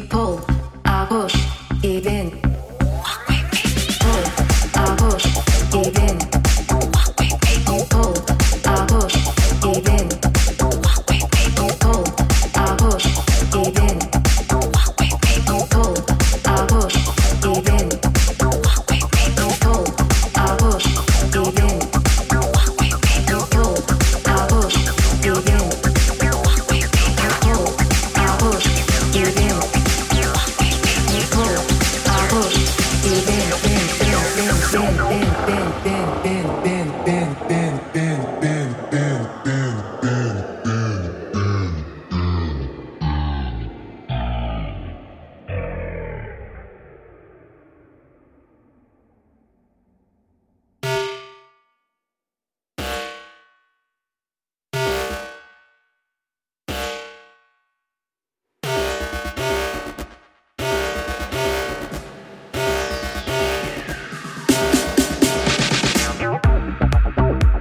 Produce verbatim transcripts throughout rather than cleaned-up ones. people, I push it in. Walk with me. People, I push it in. Walk with me. People, I push it in. Walk with me. People, I push it in. Walk with me. People, I push it in. Walk with me. People, I push it in. Walk with me. People, I push it in. Walk with me. People, I push it in. Bye.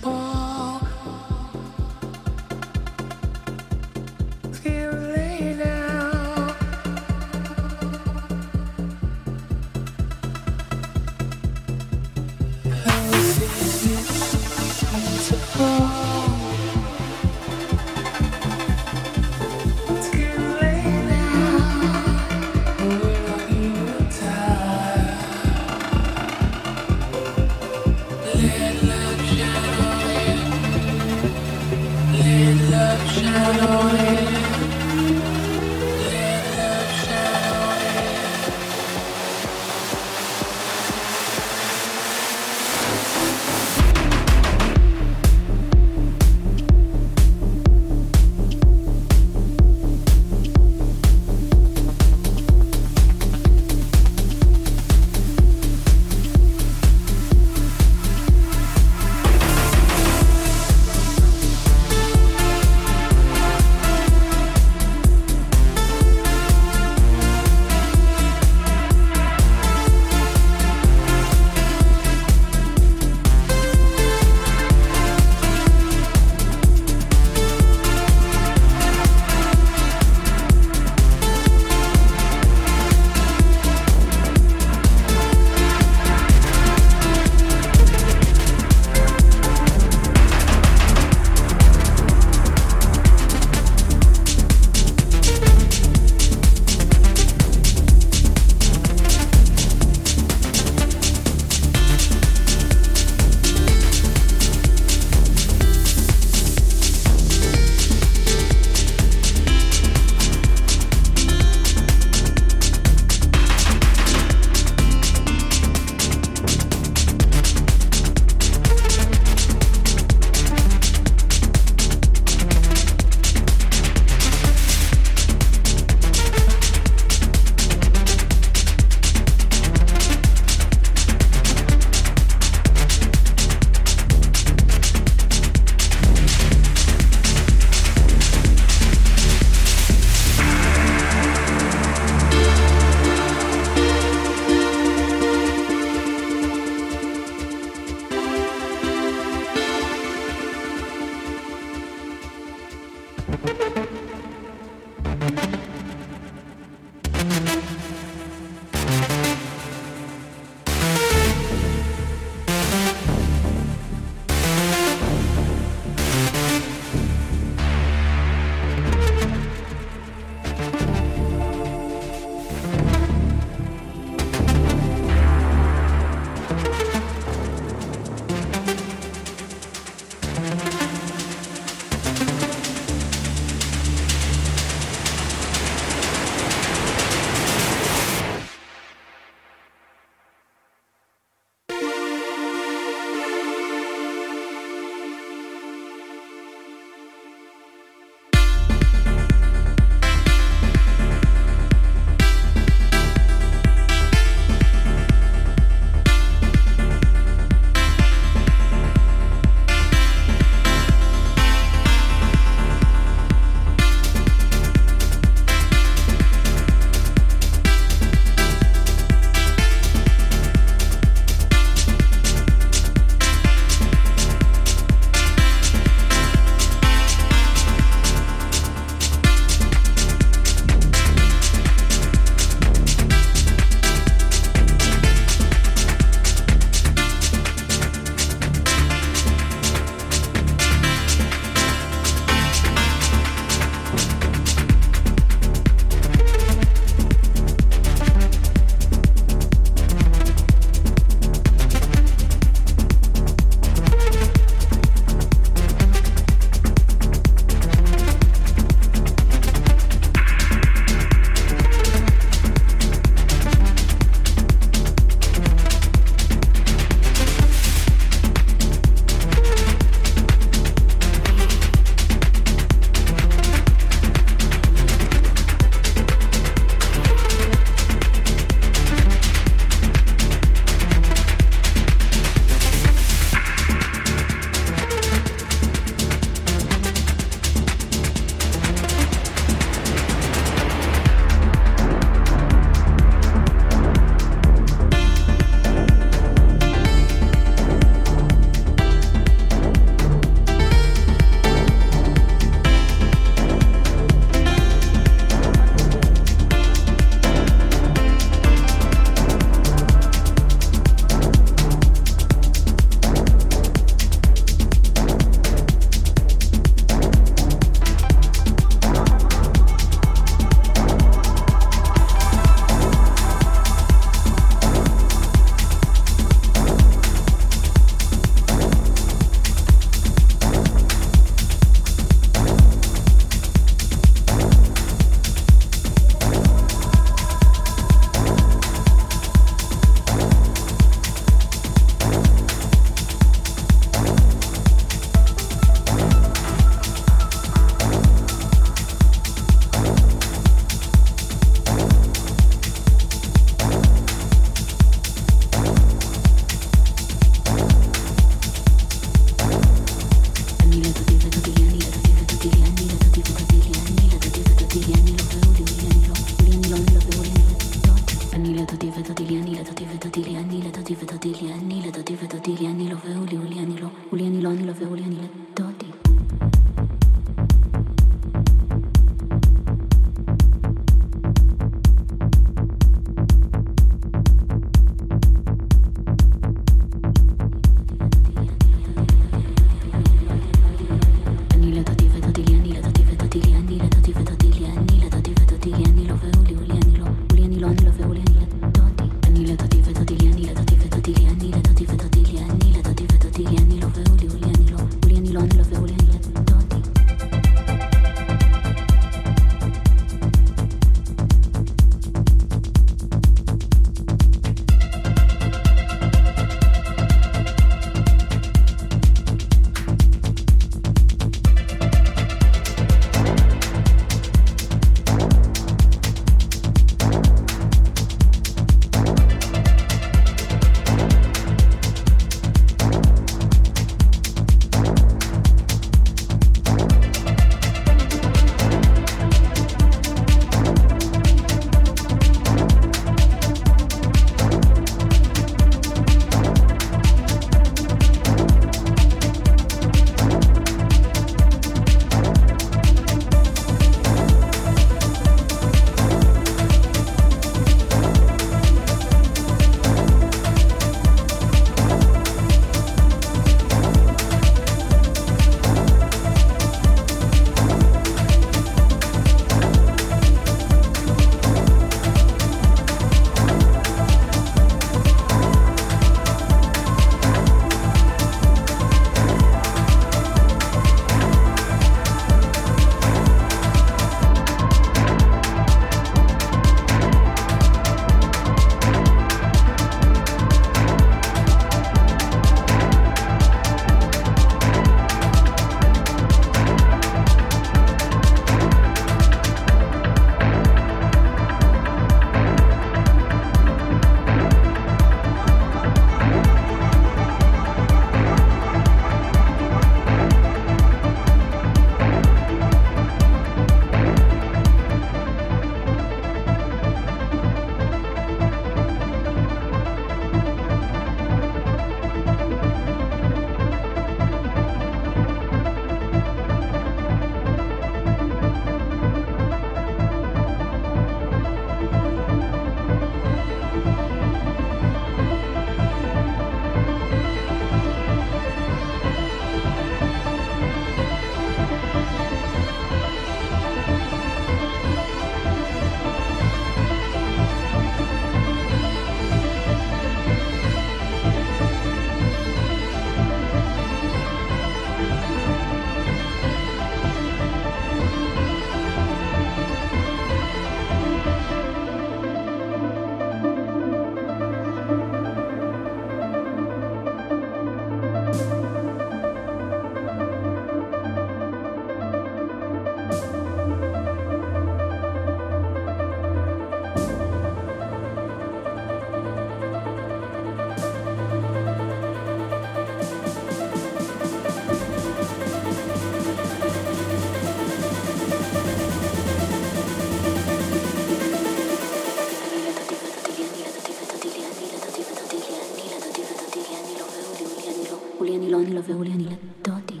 فأولاني للتعطي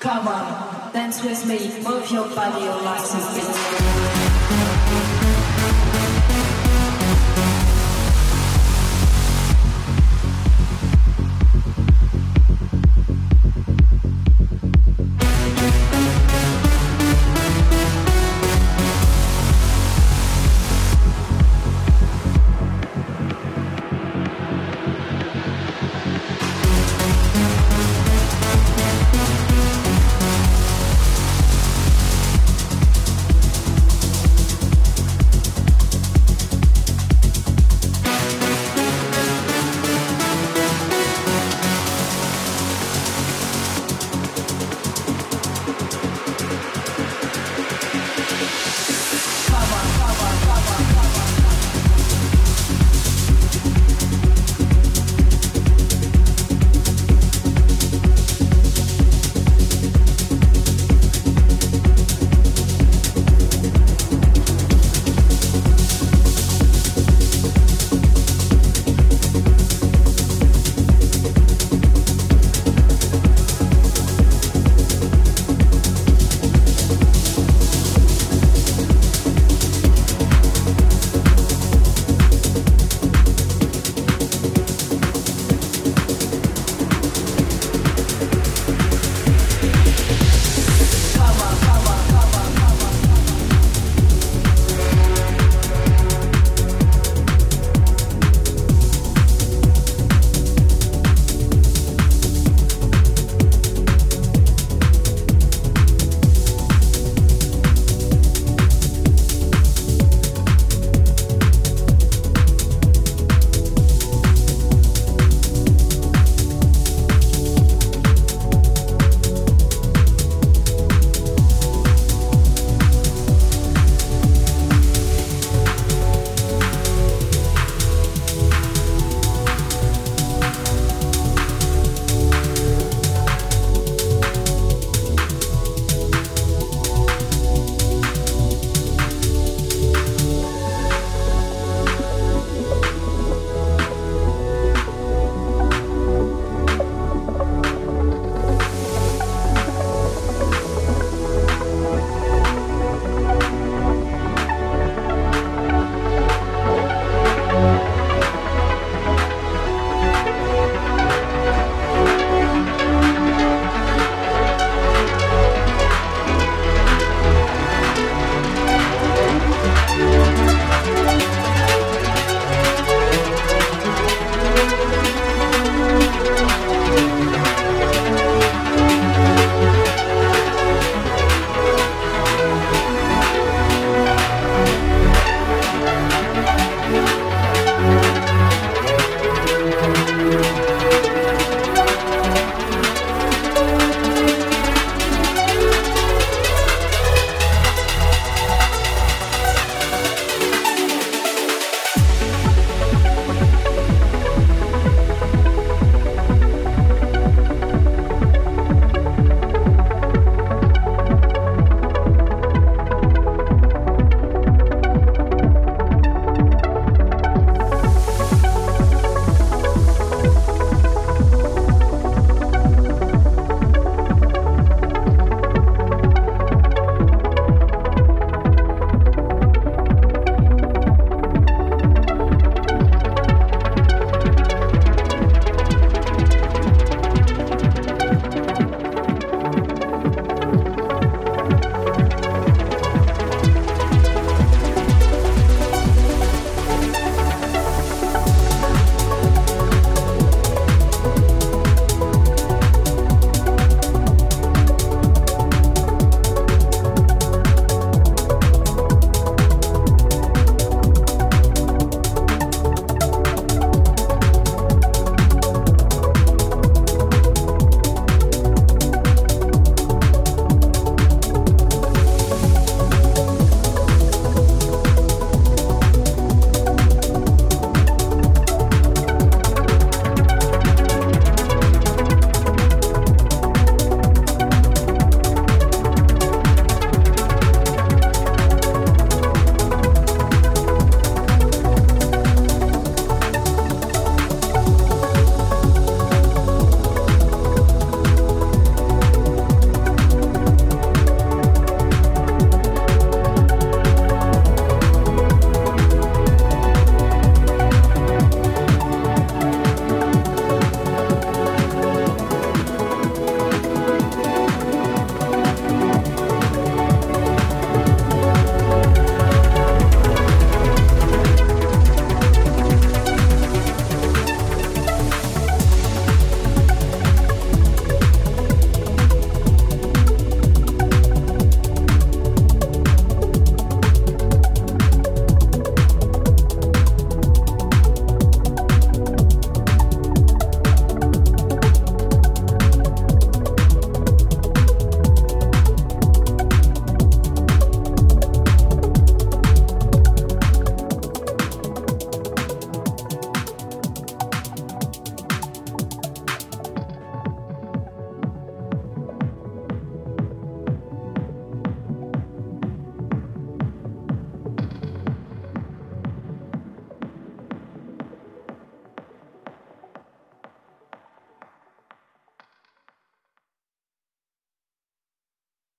Come on, dance with me, move your body, your life is